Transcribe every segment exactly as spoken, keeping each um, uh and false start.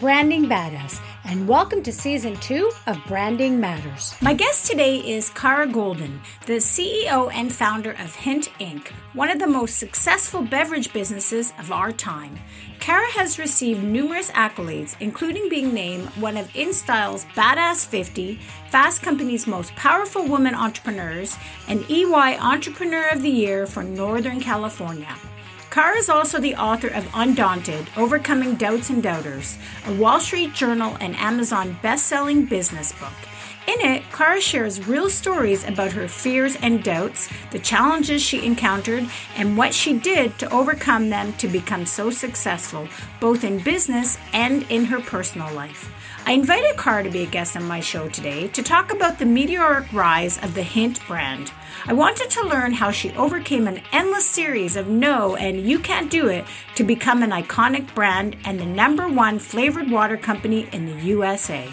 Branding Badass, and welcome to Season two of Branding Matters. My guest today is Kara Goldin, the C E O and founder of Hint Incorporated, one of the most successful beverage businesses of our time. Kara has received numerous accolades, including being named one of InStyle's Badass fifty, Fast Company's Most Powerful Women Entrepreneurs, and E Y Entrepreneur of the Year for Northern California. Kara is also the author of Undaunted: Overcoming Doubts and Doubters, a Wall Street Journal and Amazon best-selling business book. In it, Kara shares real stories about her fears and doubts, the challenges she encountered, and what she did to overcome them to become so successful, both in business and in her personal life. I invited Kara to be a guest on my show today to talk about the meteoric rise of the Hint brand. I wanted to learn how she overcame an endless series of no and you can't do it to become an iconic brand and the number one flavored water company in the U S A.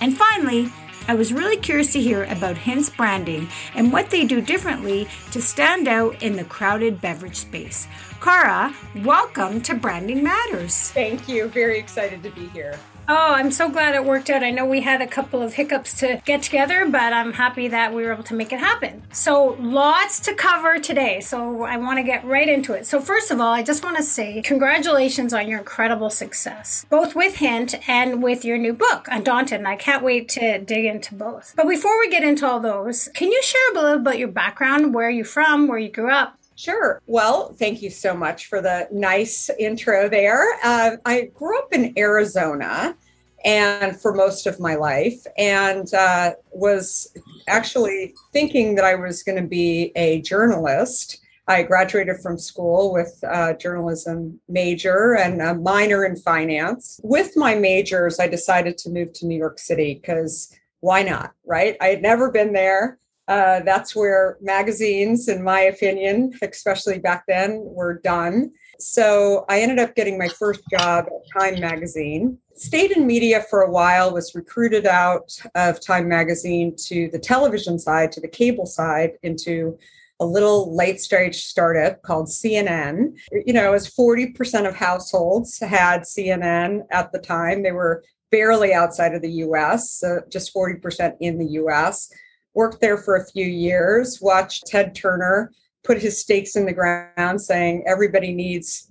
And finally, I was really curious to hear about Hint's branding and what they do differently to stand out in the crowded beverage space. Kara, welcome to Branding Matters. Thank you. Very excited to be here. Oh, I'm so glad it worked out. I know we had a couple of hiccups to get together, but I'm happy that we were able to make it happen. So lots to cover today. So I want to get right into it. So first of all, I just want to say congratulations on your incredible success, both with Hint and with your new book, Undaunted. And I can't wait to dig into both. But before we get into all those, can you share a little about your background, where you're from, where you grew up? Sure. Well, thank you so much for the nice intro there. Uh, I grew up in Arizona and for most of my life and uh, was actually thinking that I was going to be a journalist. I graduated from school with a journalism major and a minor in finance. With my majors, I decided to move to New York City because why not, right? I had never been there. Uh, that's where magazines, in my opinion, especially back then, were done. So I ended up getting my first job at Time magazine. Stayed in media for a while, was recruited out of Time magazine to the television side, to the cable side, into a little late stage startup called C N N. You know, as forty percent of households had C N N at the time. They were barely outside of the U S, so just forty percent in the U S. Worked there for a few years, watched Ted Turner put his stakes in the ground saying everybody needs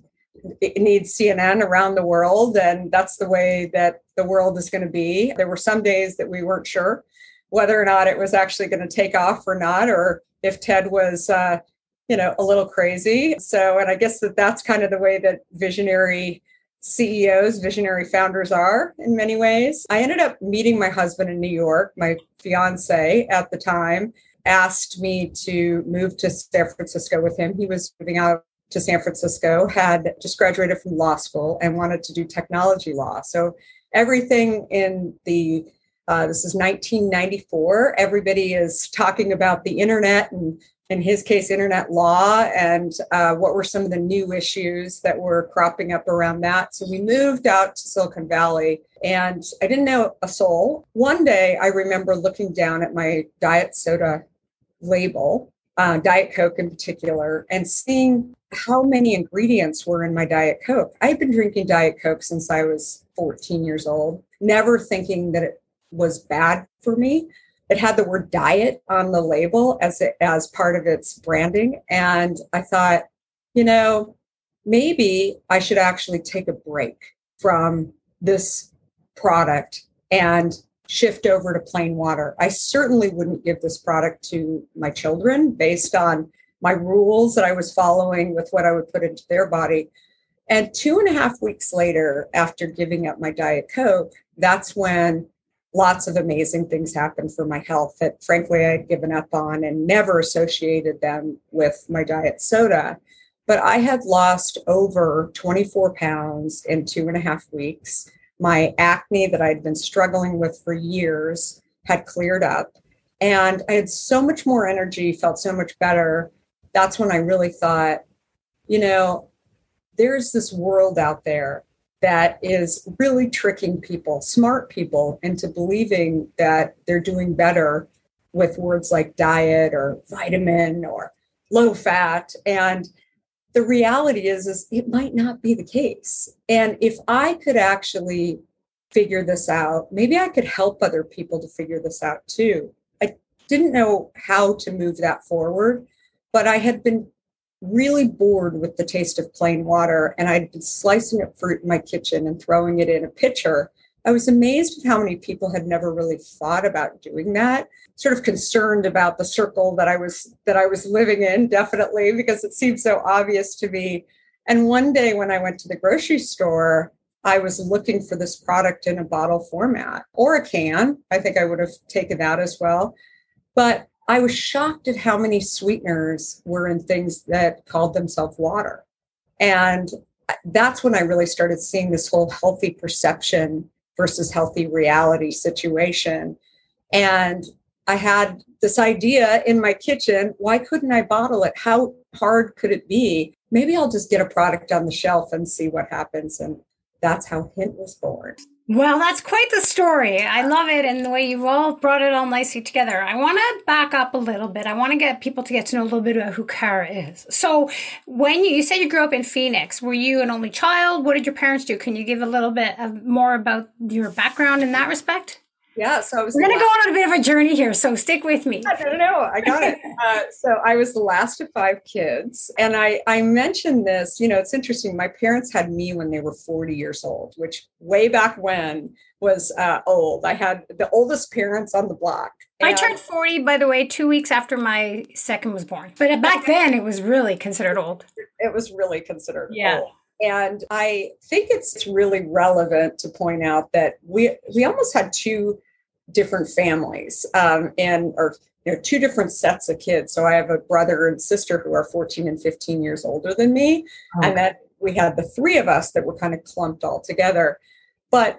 needs C N N around the world. And that's the way that the world is going to be. There were some days that we weren't sure whether or not it was actually going to take off or not, or if Ted was, uh, you know, a little crazy. So, and I guess that that's kind of the way that visionary C E Os, visionary founders are in many ways. I ended up meeting my husband in New York. My fiance at the time asked me to move to San Francisco with him. He was moving out to San Francisco, had just graduated from law school and wanted to do technology law. So everything in the, uh, this is nineteen ninety-four, everybody is talking about the internet and in his case, internet law, and uh, what were some of the new issues that were cropping up around that. So we moved out to Silicon Valley, and I didn't know a soul. One day, I remember looking down at my diet soda label, uh, Diet Coke in particular, and seeing how many ingredients were in my Diet Coke. I've been drinking Diet Coke since I was fourteen years old, never thinking that it was bad for me. It had the word diet on the label as it, as part of its branding. And I thought, you know, maybe I should actually take a break from this product and shift over to plain water. I certainly wouldn't give this product to my children based on my rules that I was following with what I would put into their body. And two and a half weeks later, after giving up my Diet Coke, that's when lots of amazing things happened for my health that, frankly, I'd given up on and never associated them with my diet soda. But I had lost over twenty-four pounds in two and a half weeks. My acne that I'd been struggling with for years had cleared up. And I had so much more energy, felt so much better. That's when I really thought, you know, there's this world out there that is really tricking people, smart people, into believing that they're doing better with words like diet or vitamin or low fat. And the reality is, is it might not be the case. And if I could actually figure this out. Maybe I could help other people to figure this out too. I didn't know how to move that forward, but I had been really bored with the taste of plain water, and I'd been slicing up fruit in my kitchen and throwing it in a pitcher. I was amazed at how many people had never really thought about doing that, sort of concerned about the circle that I was that I was living in, definitely, because it seemed so obvious to me. And one day when I went to the grocery store, I was looking for this product in a bottle format or a can. I think I would have taken that as well. But I was shocked at how many sweeteners were in things that called themselves water. And that's when I really started seeing this whole healthy perception versus healthy reality situation. And I had this idea in my kitchen, why couldn't I bottle it? How hard could it be? Maybe I'll just get a product on the shelf and see what happens. And that's how Hint was born. Well, that's quite the story. I love it. And the way you've all brought it all nicely together. I want to back up a little bit. I want to get people to get to know a little bit about who Kara is. So when you, you said you grew up in Phoenix, were you an only child? What did your parents do? Can you give a little bit of more about your background in that respect? Yeah. So I was going to go on a bit of a journey here. So stick with me. No, no, no. I got it. Uh, so I was the last of five kids. And I, I mentioned this, you know, it's interesting. My parents had me when they were forty years old, which way back when was uh, old. I had the oldest parents on the block. And I turned forty, by the way, two weeks after my second was born. But back then it was really considered old. It was really considered yeah. old. And I think it's really relevant to point out that we, we almost had two different families um, and or you know, two different sets of kids. So I have a brother and sister who are fourteen and fifteen years older than me. Okay. And then we had the three of us that were kind of clumped all together. But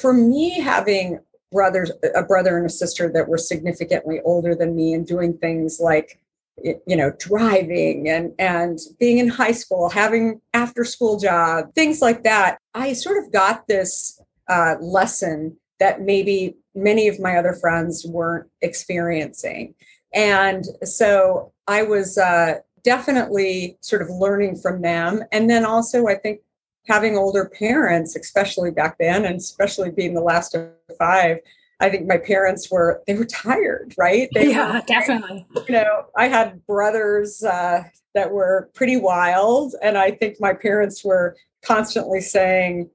for me, having brothers, a brother and a sister that were significantly older than me and doing things like, you know, driving and, and being in high school, having after school job, things like that, I sort of got this uh, lesson that maybe many of my other friends weren't experiencing. And so I was uh, definitely sort of learning from them. And then also, I think having older parents, especially back then, and especially being the last of five, I think my parents were, they were tired, right? They yeah, were, definitely. You know, I had brothers uh, that were pretty wild. And I think my parents were constantly saying,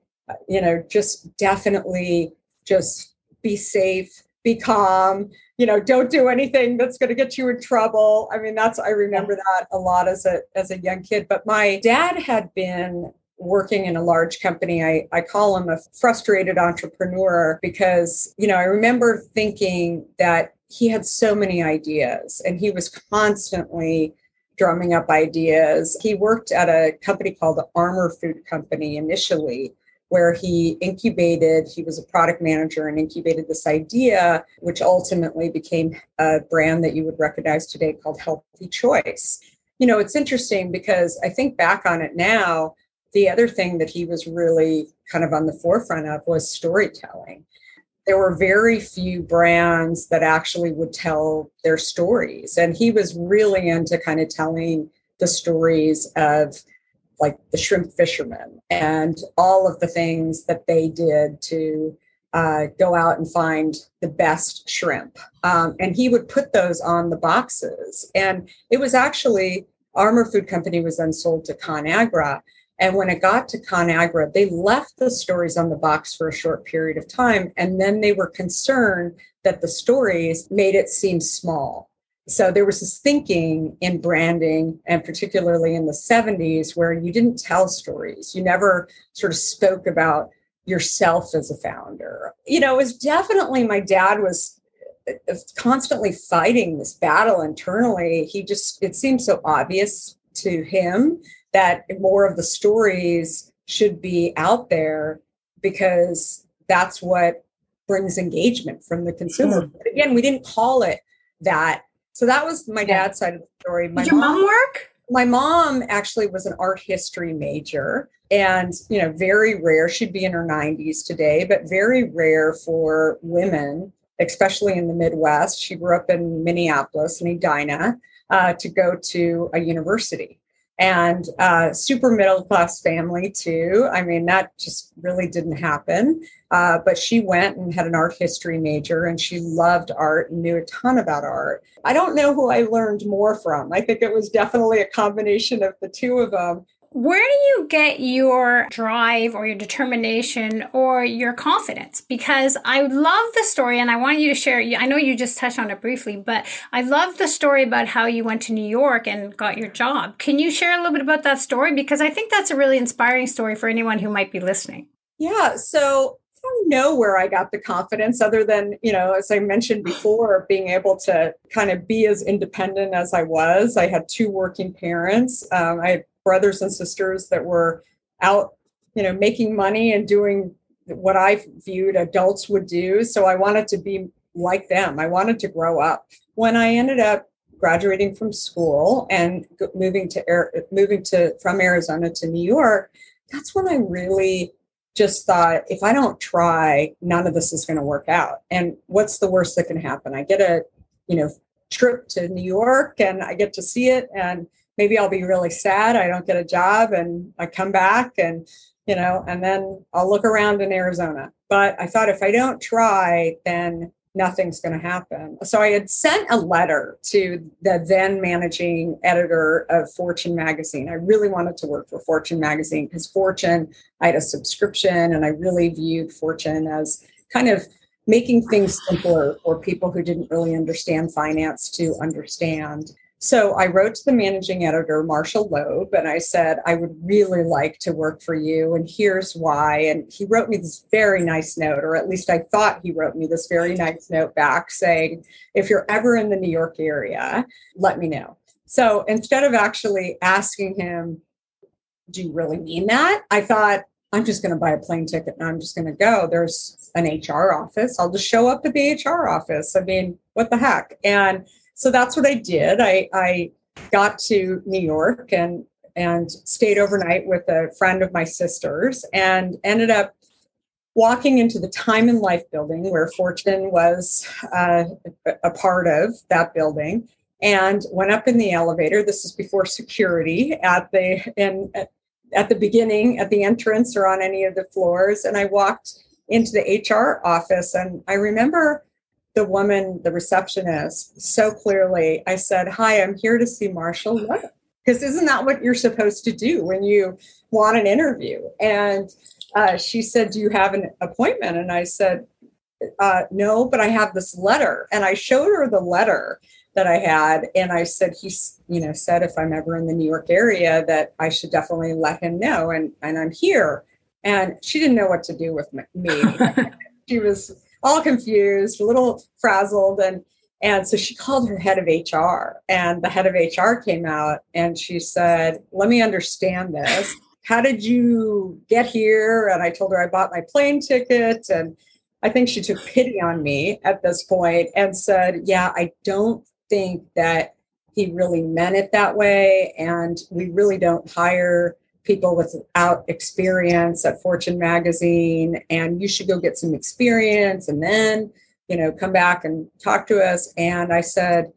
you know, just definitely just be safe, be calm, you know, don't do anything that's going to get you in trouble. I mean, that's, I remember that a lot as a, as a young kid. But my dad had been working in a large company. I, I call him a frustrated entrepreneur because, you know, I remember thinking that he had so many ideas and he was constantly drumming up ideas. He worked at a company called the Armour Food Company initially, where he incubated, he was a product manager and incubated this idea, which ultimately became a brand that you would recognize today called Healthy Choice. You know, it's interesting because I think back on it now, the other thing that he was really kind of on the forefront of was storytelling. There were very few brands that actually would tell their stories. And he was really into kind of telling the stories of like the shrimp fishermen and all of the things that they did to uh, go out and find the best shrimp. Um, and he would put those on the boxes. And it was actually, Armour Food Company was then sold to ConAgra. And when it got to ConAgra, they left the stories on the box for a short period of time. And then they were concerned that the stories made it seem small. So there was this thinking in branding, and particularly in the seventies, where you didn't tell stories. You never sort of spoke about yourself as a founder. You know, it was definitely, my dad was constantly fighting this battle internally. He just, it seemed so obvious to him that more of the stories should be out there because that's what brings engagement from the consumer. But again, we didn't call it that. So that was my dad's side of the story. My Did your mom, mom work? My mom actually was an art history major and, you know, very rare. She'd be in her nineties today, but very rare for women, especially in the Midwest. She grew up in Minneapolis and Edina uh, to go to a university. and uh, super middle class family too. I mean, that just really didn't happen. Uh, but she went and had an art history major, and she loved art and knew a ton about art. I don't know who I learned more from. I think it was definitely a combination of the two of them. Where do you get your drive or your determination or your confidence? Because I love the story, and I want you to share it. I know you just touched on it briefly, but I love the story about how you went to New York and got your job. Can you share a little bit about that story? Because I think that's a really inspiring story for anyone who might be listening. Yeah. So I don't know where I got the confidence other than, you know, as I mentioned before, being able to kind of be as independent as I was. I had two working parents. Um, I had brothers and sisters that were out, you know, making money and doing what I viewed adults would do. So I wanted to be like them. I wanted to grow up. When I ended up graduating from school and moving to moving to from Arizona to New York, that's when I really just thought, if I don't try, none of this is going to work out. And what's the worst that can happen? I get a, you know, trip to New York and I get to see it, and maybe I'll be really sad. I don't get a job, and I come back, and, you know, and then I'll look around in Arizona. But I thought, if I don't try, then nothing's going to happen. So I had sent a letter to the then managing editor of Fortune magazine. I really wanted to work for Fortune magazine because Fortune, I had a subscription, and I really viewed Fortune as kind of making things simpler for people who didn't really understand finance to understand. So I wrote to the managing editor, Marshall Loeb, and I said, I would really like to work for you, and here's why. And he wrote me this very nice note, or at least I thought he wrote me this very nice note back saying, if you're ever in the New York area, let me know. So instead of actually asking him, do you really mean that? I thought, I'm just going to buy a plane ticket and I'm just going to go. There's an H R office. I'll just show up at the H R office. I mean, what the heck? And so that's what I did. I, I got to New York and and stayed overnight with a friend of my sister's, and ended up walking into the Time and Life building where Fortune was uh, a part of that building, and went up in the elevator. This is before security at the and at the beginning, at the entrance or on any of the floors. And I walked into the H R office, and I remember the woman, the receptionist, so clearly. I said, hi, I'm here to see Marshall Loeb, because isn't that what you're supposed to do when you want an interview? And uh, she said, do you have an appointment? And I said, uh, no, but I have this letter. And I showed her the letter that I had. And I said, he's, you know, said if I'm ever in the New York area that I should definitely let him know. And, and I'm here. And she didn't know what to do with me. She was all confused, a little frazzled. And, and so she called her head of H R, and the head of H R came out and she said, let me understand this. How did you get here? And I told her I bought my plane ticket. And I think she took pity on me at this point and said, yeah, I don't think that he really meant it that way. And we really don't hire people without experience at Fortune magazine, and you should go get some experience and then, you know, come back and talk to us. And I said,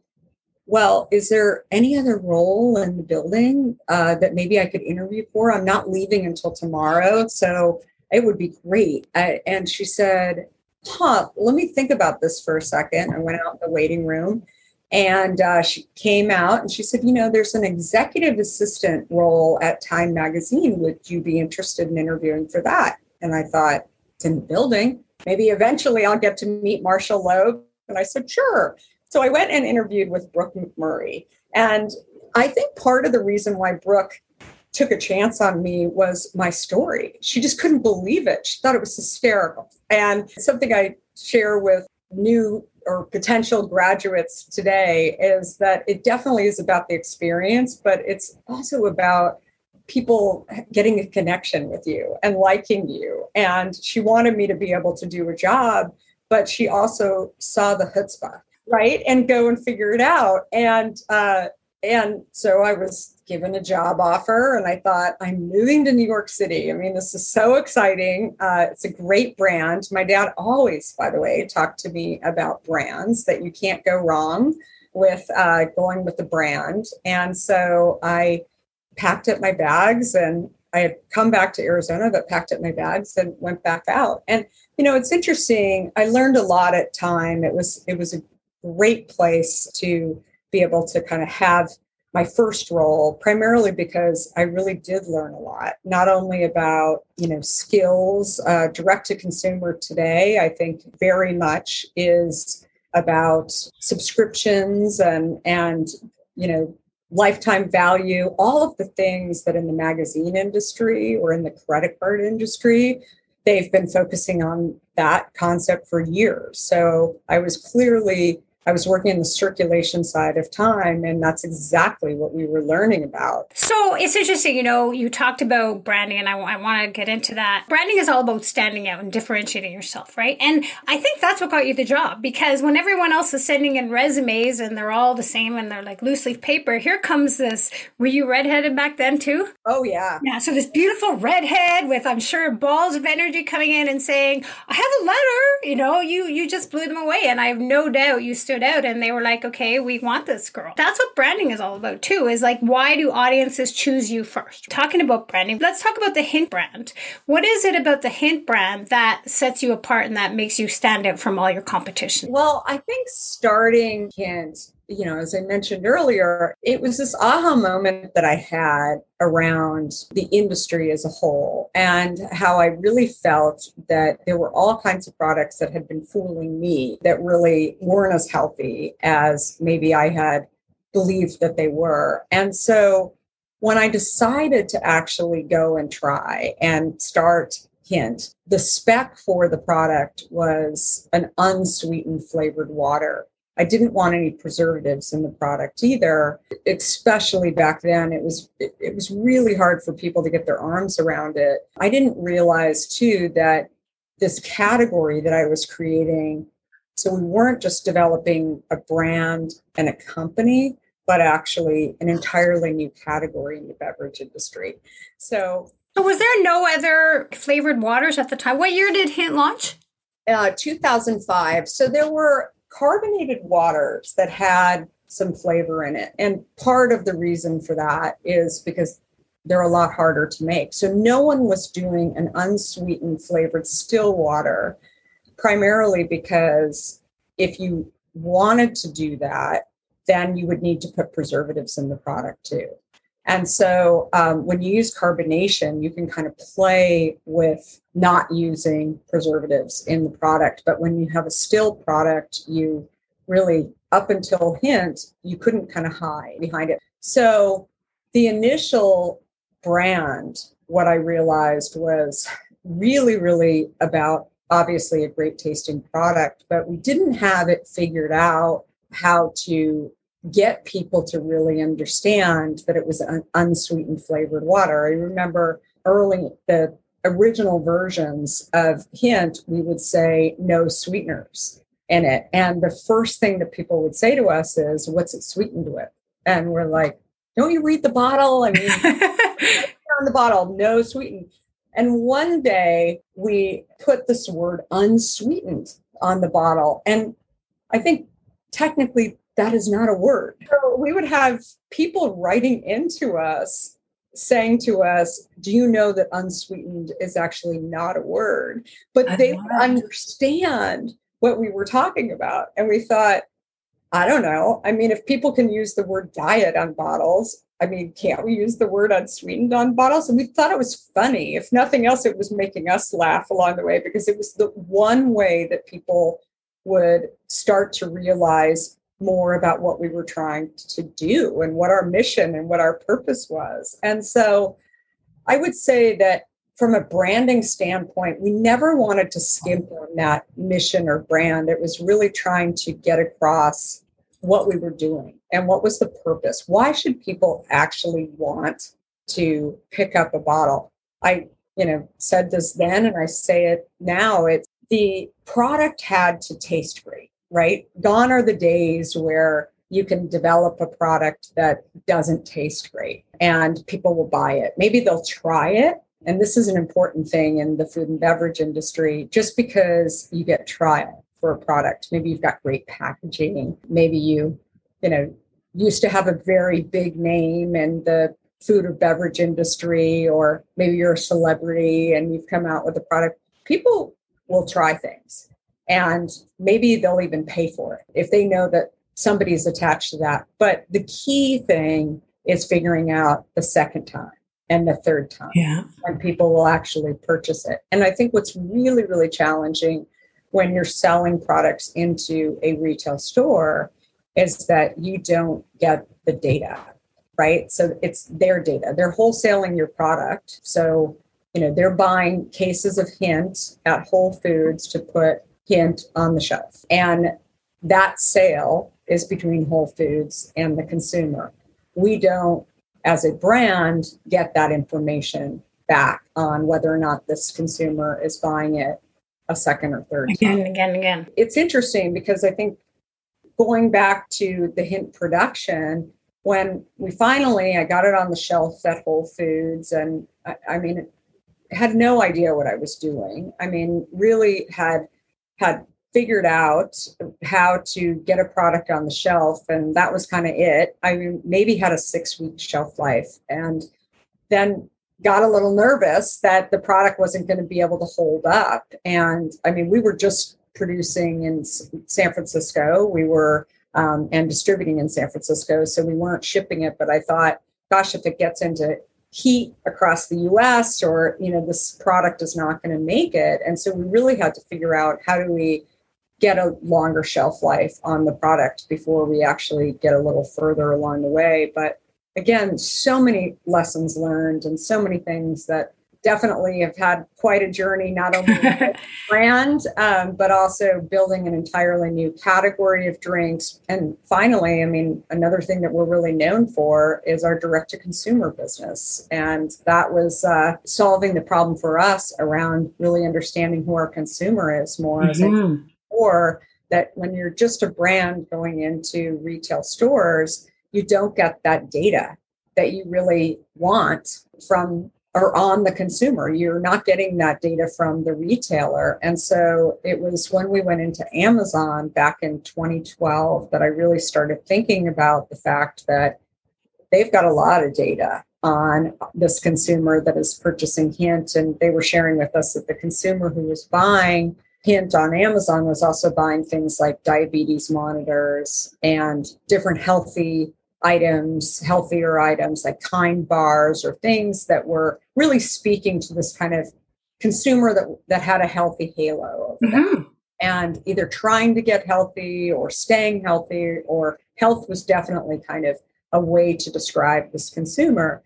well, is there any other role in the building uh, that maybe I could interview for? I'm not leaving until tomorrow, so it would be great. I, and she said, huh, let me think about this for a second. I went out in the waiting room. And uh, she came out and she said, you know, there's an executive assistant role at Time magazine. Would you be interested in interviewing for that? And I thought, it's in the building. Maybe eventually I'll get to meet Marshall Loeb. And I said, sure. So I went and interviewed with Brooke McMurray. And I think part of the reason why Brooke took a chance on me was my story. She just couldn't believe it. She thought it was hysterical. And something I share with new or potential graduates today is that it definitely is about the experience, but it's also about people getting a connection with you and liking you. And she wanted me to be able to do a job, but she also saw the chutzpah, right? And go and figure it out. And, uh, and so I was given a job offer, and I thought, I'm moving to New York City. I mean, this is so exciting. Uh, it's a great brand. My dad always, by the way, talked to me about brands, that you can't go wrong with uh, going with the brand. And so I packed up my bags, and I had come back to Arizona, but packed up my bags and went back out. And, you know, it's interesting. I learned a lot at Time. It was, it was a great place to be able to kind of have my first role, primarily because I really did learn a lot, not only about, you know, skills, uh, direct to consumer today, I think very much is about subscriptions and, and, you know, lifetime value, all of the things that in the magazine industry or in the credit card industry, they've been focusing on that concept for years. So I was clearly, I was working in the circulation side of Time, and that's exactly what we were learning about. So it's interesting, you know, you talked about branding, and I, I want to get into that. Branding is all about standing out and differentiating yourself, right? And I think that's what got you the job, because when everyone else is sending in resumes and they're all the same and they're like loose leaf paper, here comes this, were you redheaded back then too? Oh, yeah. Yeah, so this beautiful redhead with, I'm sure, balls of energy coming in and saying, I have a letter, you know, you, you just blew them away, and I have no doubt you still out, and they were like, okay, we want this girl. That's what branding is all about too, is like, why do audiences choose you first? Talking about branding, let's talk about the Hint brand. What is it about the Hint brand that sets you apart and that makes you stand out from all your competition? Well, I think starting Hint, you know, as I mentioned earlier, it was this aha moment that I had around the industry as a whole, and how I really felt that there were all kinds of products that had been fooling me that really weren't as healthy as maybe I had believed that they were. And so when I decided to actually go and try and start Hint, the spec for the product was an unsweetened flavored water. I didn't want any preservatives in the product either, especially back then. It was it, it was really hard for people to get their arms around it. I didn't realize, too, that this category that I was creating, so we weren't just developing a brand and a company, but actually an entirely new category in the beverage industry. So, so was there no other flavored waters at the time? What year did Hint launch? Uh, two thousand five. So there were carbonated waters that had some flavor in it. And part of the reason for that is because they're a lot harder to make. So no one was doing an unsweetened flavored still water, primarily because if you wanted to do that, then you would need to put preservatives in the product too. And so um, when you use carbonation, you can kind of play with not using preservatives in the product. But when you have a still product, you really, up until Hint, you couldn't kind of hide behind it. So the initial brand, what I realized was really, really about obviously a great tasting product, but we didn't have it figured out how to get people to really understand that it was an unsweetened flavored water. I remember early, the original versions of Hint, we would say no sweeteners in it. And the first thing that people would say to us is, what's it sweetened with? And we're like, don't you read the bottle? I mean, on the bottle, no sweetened. And one day we put this word unsweetened on the bottle. And I think technically that is not a word. So we would have people writing into us, saying to us, do you know that unsweetened is actually not a word? But they would understand what we were talking about. And we thought, I don't know. I mean, if people can use the word diet on bottles, I mean, can't we use the word unsweetened on bottles? And we thought it was funny. If nothing else, it was making us laugh along the way, because it was the one way that people would start to realize more about what we were trying to do and what our mission and what our purpose was. And so I would say that from a branding standpoint, we never wanted to skimp on that mission or brand. It was really trying to get across what we were doing and what was the purpose. Why should people actually want to pick up a bottle? I, you know, said this then and I say it now. It's the product had to taste great. Right? Gone are the days where you can develop a product that doesn't taste great and people will buy it. Maybe they'll try it. And this is an important thing in the food and beverage industry, just because you get trial for a product. Maybe you've got great packaging. Maybe you, you know, used to have a very big name and the food or beverage industry, or maybe you're a celebrity and you've come out with a product, people will try things and maybe they'll even pay for it if they know that somebody's attached to that. But the key thing is figuring out the second time and the third time yeah. when people will actually purchase it. And I think what's really, really challenging when you're selling products into a retail store is that you don't get the data, right? So it's their data. They're wholesaling your product. So, you know, they're buying cases of Hint at Whole Foods to put Hint on the shelf. And that sale is between Whole Foods and the consumer. We don't, as a brand, get that information back on whether or not this consumer is buying it a second or third time. Again, again, again. It's interesting because I think going back to the Hint production, when we finally, I got it on the shelf at Whole Foods, and I, I mean, had no idea what I was doing. I mean, really had had figured out how to get a product on the shelf, and that was kind of it. I mean, maybe had a six-week shelf life, and then got a little nervous that the product wasn't going to be able to hold up. And I mean, we were just producing in San Francisco. We were um, and distributing in San Francisco, so we weren't shipping it. But I thought, gosh, if it gets into heat across the U S, or, you know, this product is not going to make it. And so we really had to figure out, how do we get a longer shelf life on the product before we actually get a little further along the way. But again, so many lessons learned and so many things that definitely have had quite a journey, not only with brand, um, but also building an entirely new category of drinks. And finally, I mean, another thing that we're really known for is our direct-to-consumer business. And that was uh, solving the problem for us around really understanding who our consumer is more. Mm-hmm. Or that when you're just a brand going into retail stores, you don't get that data that you really want from or on the consumer. You're not getting that data from the retailer. And so it was when we went into Amazon back in twenty twelve that I really started thinking about the fact that they've got a lot of data on this consumer that is purchasing Hint. And they were sharing with us that the consumer who was buying Hint on Amazon was also buying things like diabetes monitors and different healthy items, healthier items like Kind bars, or things that were really speaking to this kind of consumer that, that had a healthy halo over mm-hmm. them, and either trying to get healthy or staying healthy, or health was definitely kind of a way to describe this consumer.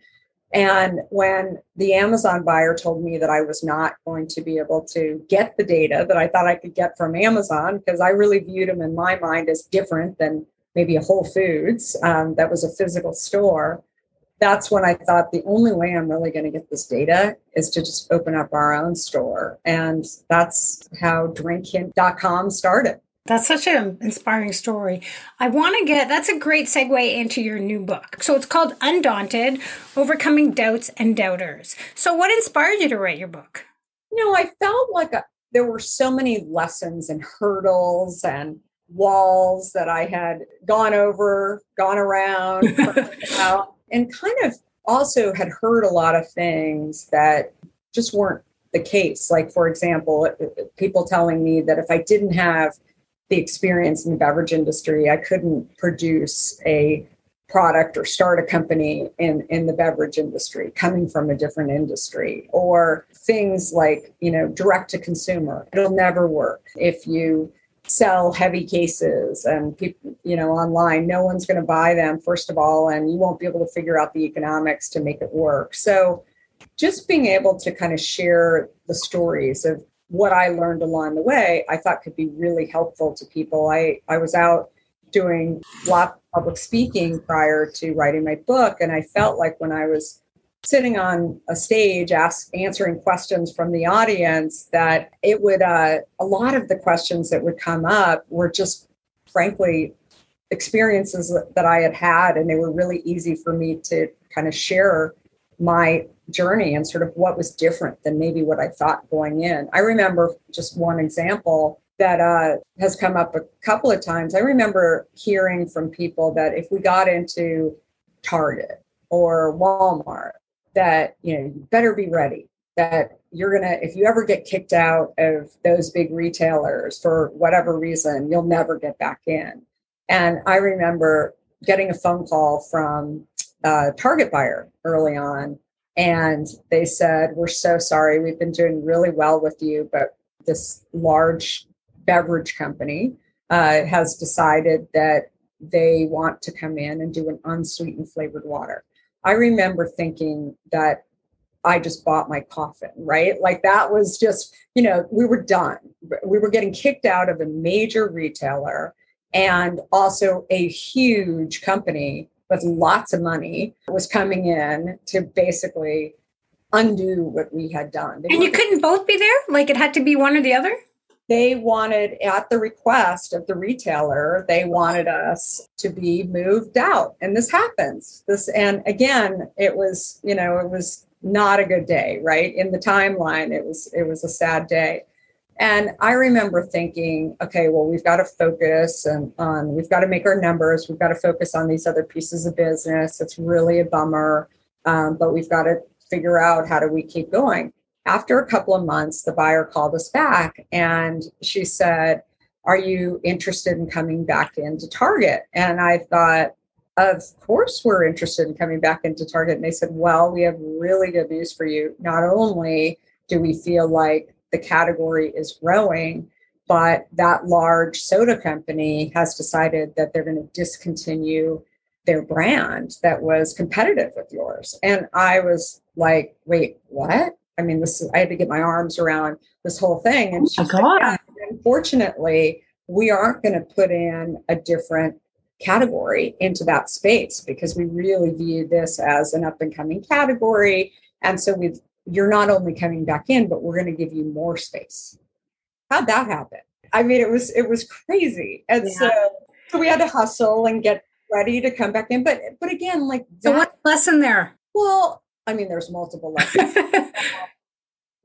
And when the Amazon buyer told me that I was not going to be able to get the data that I thought I could get from Amazon, because I really viewed them in my mind as different than maybe a Whole Foods um, that was a physical store, that's when I thought the only way I'm really going to get this data is to just open up our own store. And that's how drink hint dot com started. That's such an inspiring story. I want to get, that's a great segue into your new book. So it's called Undaunted: Overcoming Doubts and Doubters. So what inspired you to write your book? You know, I felt like a, there were so many lessons and hurdles and walls that I had gone over, gone around, out, and kind of also had heard a lot of things that just weren't the case. Like, for example, people telling me that if I didn't have the experience in the beverage industry, I couldn't produce a product or start a company in, in the beverage industry, coming from a different industry. Or things like, you know, direct to consumer, it'll never work if you sell heavy cases and people, you know, online, no one's going to buy them, first of all, and you won't be able to figure out the economics to make it work. So just being able to kind of share the stories of what I learned along the way, I thought could be really helpful to people. I, I was out doing a lot of public speaking prior to writing my book. And I felt like when I was sitting on a stage ask, answering questions from the audience, that it would, uh, a lot of the questions that would come up were just, frankly, experiences that I had had. And they were really easy for me to kind of share my journey and sort of what was different than maybe what I thought going in. I remember just one example that uh, has come up a couple of times. I remember hearing from people that if we got into Target or Walmart that, you know, you better be ready, that you're going to, if you ever get kicked out of those big retailers for whatever reason, you'll never get back in. And I remember getting a phone call from a Target buyer early on, and they said, we're so sorry. We've been doing really well with you, but this large beverage company uh, has decided that they want to come in and do an unsweetened flavored water. I remember thinking that I just bought my coffin, right? Like that was just, you know, we were done. We were getting kicked out of a major retailer and also a huge company with lots of money was coming in to basically undo what we had done. They and you couldn't both be there? Like it had to be one or the other? They wanted, at the request of the retailer, they wanted us to be moved out. And this happens. This, and again, it was, you know, it was not a good day, right? In the timeline, it was, it was a sad day. And I remember thinking, okay, well, we've got to focus and on, we've got to make our numbers. We've got to focus on these other pieces of business. It's really a bummer, um, but we've got to figure out how do we keep going. After a couple of months, the buyer called us back and she said, are you interested in coming back into Target? And I thought, of course, we're interested in coming back into Target. And they said, well, we have really good news for you. Not only do we feel like the category is growing, but that large soda company has decided that they're going to discontinue their brand that was competitive with yours. And I was like, wait, what? I mean, this is, I had to get my arms around this whole thing. And she oh said, yeah, unfortunately, we aren't going to put in a different category into that space because we really view this as an up and coming category. And so we've, you're not only coming back in, but we're going to give you more space. How'd that happen? I mean, it was, it was crazy. And yeah. so, so we had to hustle and get ready to come back in. But, but again, like, that, so what's the lesson there? Well, I mean, there's multiple lessons.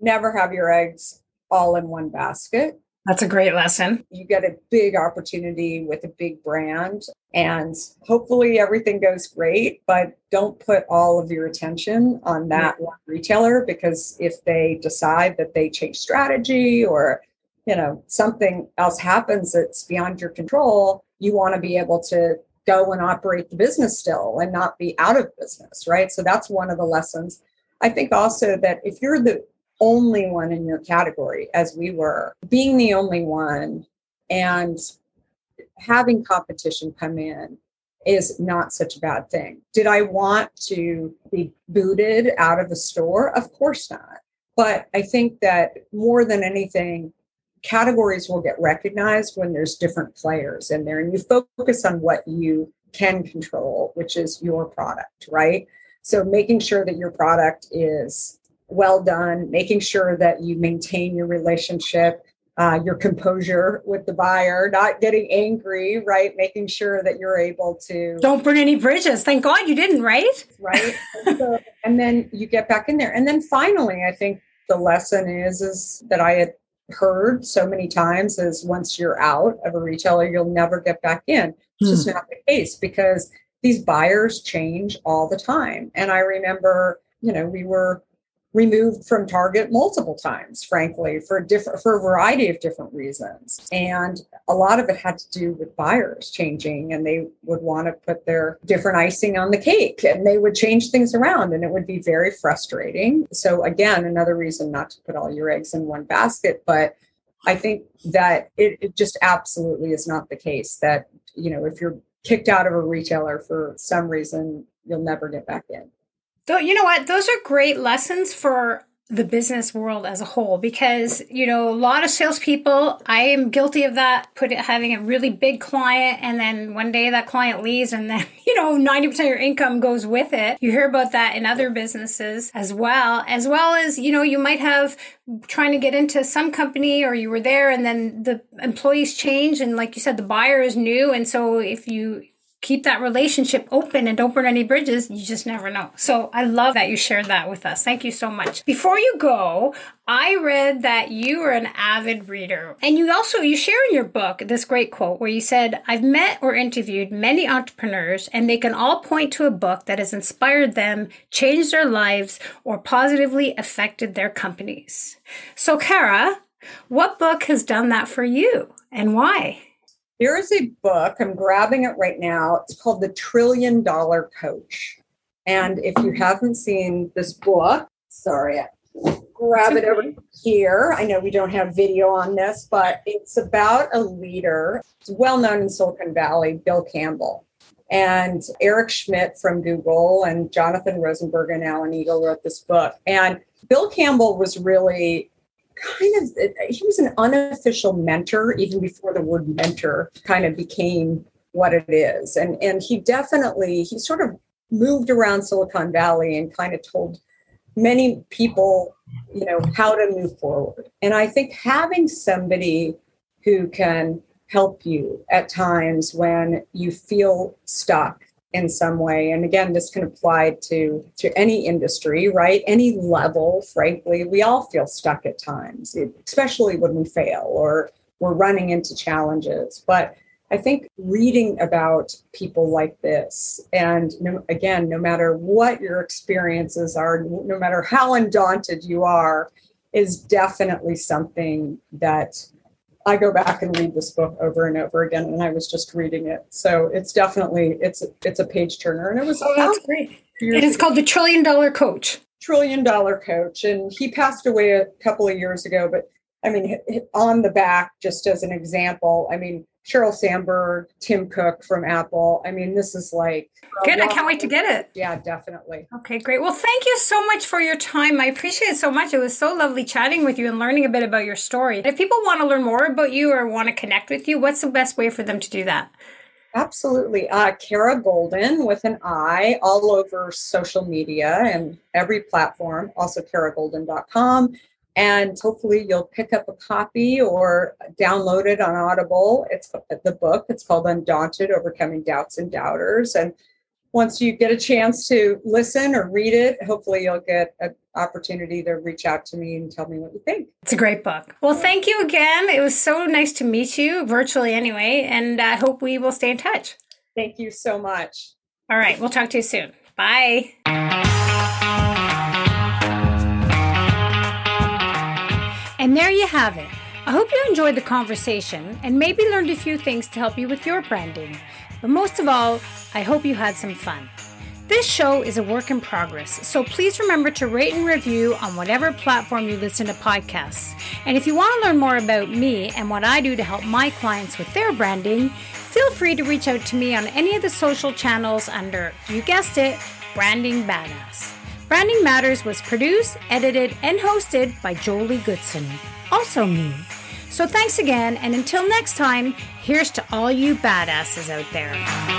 Never have your eggs all in one basket. That's a great lesson. You get a big opportunity with a big brand and hopefully everything goes great, but don't put all of your attention on that yeah. one retailer, because if they decide that they change strategy or, you know, something else happens that's beyond your control, you want to be able to go and operate the business still and not be out of business, right? So that's one of the lessons. I think also that if you're the only one in your category, as we were, being the only one and having competition come in is not such a bad thing. Did I want to be booted out of the store? Of course not. But I think that more than anything, categories will get recognized when there's different players in there and you focus on what you can control, which is your product, right? So making sure that your product is well done, making sure that you maintain your relationship, uh, your composure with the buyer, not getting angry, right? Making sure that you're able to... Don't burn any bridges. Thank God you didn't, right? Right. And, so, and then you get back in there. And then finally, I think the lesson is, is that I had heard so many times is once you're out of a retailer, you'll never get back in. It's just not the case because these buyers change all the time. And I remember, you know, we were removed from Target multiple times, frankly, for different, for a variety of different reasons. And a lot of it had to do with buyers changing, and they would want to put their different icing on the cake and they would change things around and it would be very frustrating. So again, another reason not to put all your eggs in one basket. But I think that it, it just absolutely is not the case that, you know, if you're kicked out of a retailer for some reason, you'll never get back in. So, you know what? Those are great lessons for the business world as a whole, because, you know, a lot of salespeople, I am guilty of that, put it, having a really big client. And then one day that client leaves and then, you know, ninety percent of your income goes with it. You hear about that in other businesses as well, as well as, you know, you might have trying to get into some company or you were there and then the employees change. And like you said, the buyer is new. And so if you keep that relationship open and don't burn any bridges, you just never know. So I love that you shared that with us. Thank you so much. Before you go, I read that you are an avid reader. And you also, you share in your book this great quote where you said, I've met or interviewed many entrepreneurs and they can all point to a book that has inspired them, changed their lives, or positively affected their companies. So Kara, what book has done that for you and why? There is a book, I'm grabbing it right now. It's called The Trillion Dollar Coach. And if you haven't seen this book, sorry, I'll grab it over here. I know we don't have video on this, but it's about a leader. It's well known in Silicon Valley, Bill Campbell. And Eric Schmidt from Google and Jonathan Rosenberg and Alan Eagle wrote this book. And Bill Campbell was really kind of, he was an unofficial mentor even before the word mentor kind of became what it is. And and he definitely, he sort of moved around Silicon Valley and kind of told many people, you know, how to move forward. And I think having somebody who can help you at times when you feel stuck in some way. And again, this can apply to, to any industry, right? Any level, frankly, we all feel stuck at times, especially when we fail or we're running into challenges. But I think reading about people like this, and no, again, no matter what your experiences are, no matter how undaunted you are, is definitely something that I go back and read this book over and over again, and I was just reading it. So it's definitely, it's, it's a page turner. And it was, oh, that's great. It is called The Trillion Dollar Coach. Trillion Dollar Coach. And he passed away a couple of years ago, but I mean, on the back, just as an example, I mean, Sheryl Sandberg, Tim Cook from Apple. I mean, this is like... Good. I can't wait to get it. Yeah, definitely. Okay, great. Well, thank you so much for your time. I appreciate it so much. It was so lovely chatting with you and learning a bit about your story. If people want to learn more about you or want to connect with you, what's the best way for them to do that? Absolutely. Uh, Kara Goldin with an I, all over social media and every platform. Also kara goldin dot com. And hopefully you'll pick up a copy or download it on Audible. It's the book. It's called Undaunted: Overcoming Doubts and Doubters. And once you get a chance to listen or read it, hopefully you'll get an opportunity to reach out to me and tell me what you think. It's a great book. Well, thank you again. It was so nice to meet you virtually anyway. And I hope we will stay in touch. Thank you so much. All right. We'll talk to you soon. Bye. And there you have it. I hope you enjoyed the conversation and maybe learned a few things to help you with your branding. But most of all, I hope you had some fun. This show is a work in progress, so please remember to rate and review on whatever platform you listen to podcasts. And if you want to learn more about me and what I do to help my clients with their branding, feel free to reach out to me on any of the social channels under, you guessed it, Branding Badass. Branding Matters was produced, edited, and hosted by Jolie Goodson, also me. So thanks again, and until next time, here's to all you badasses out there.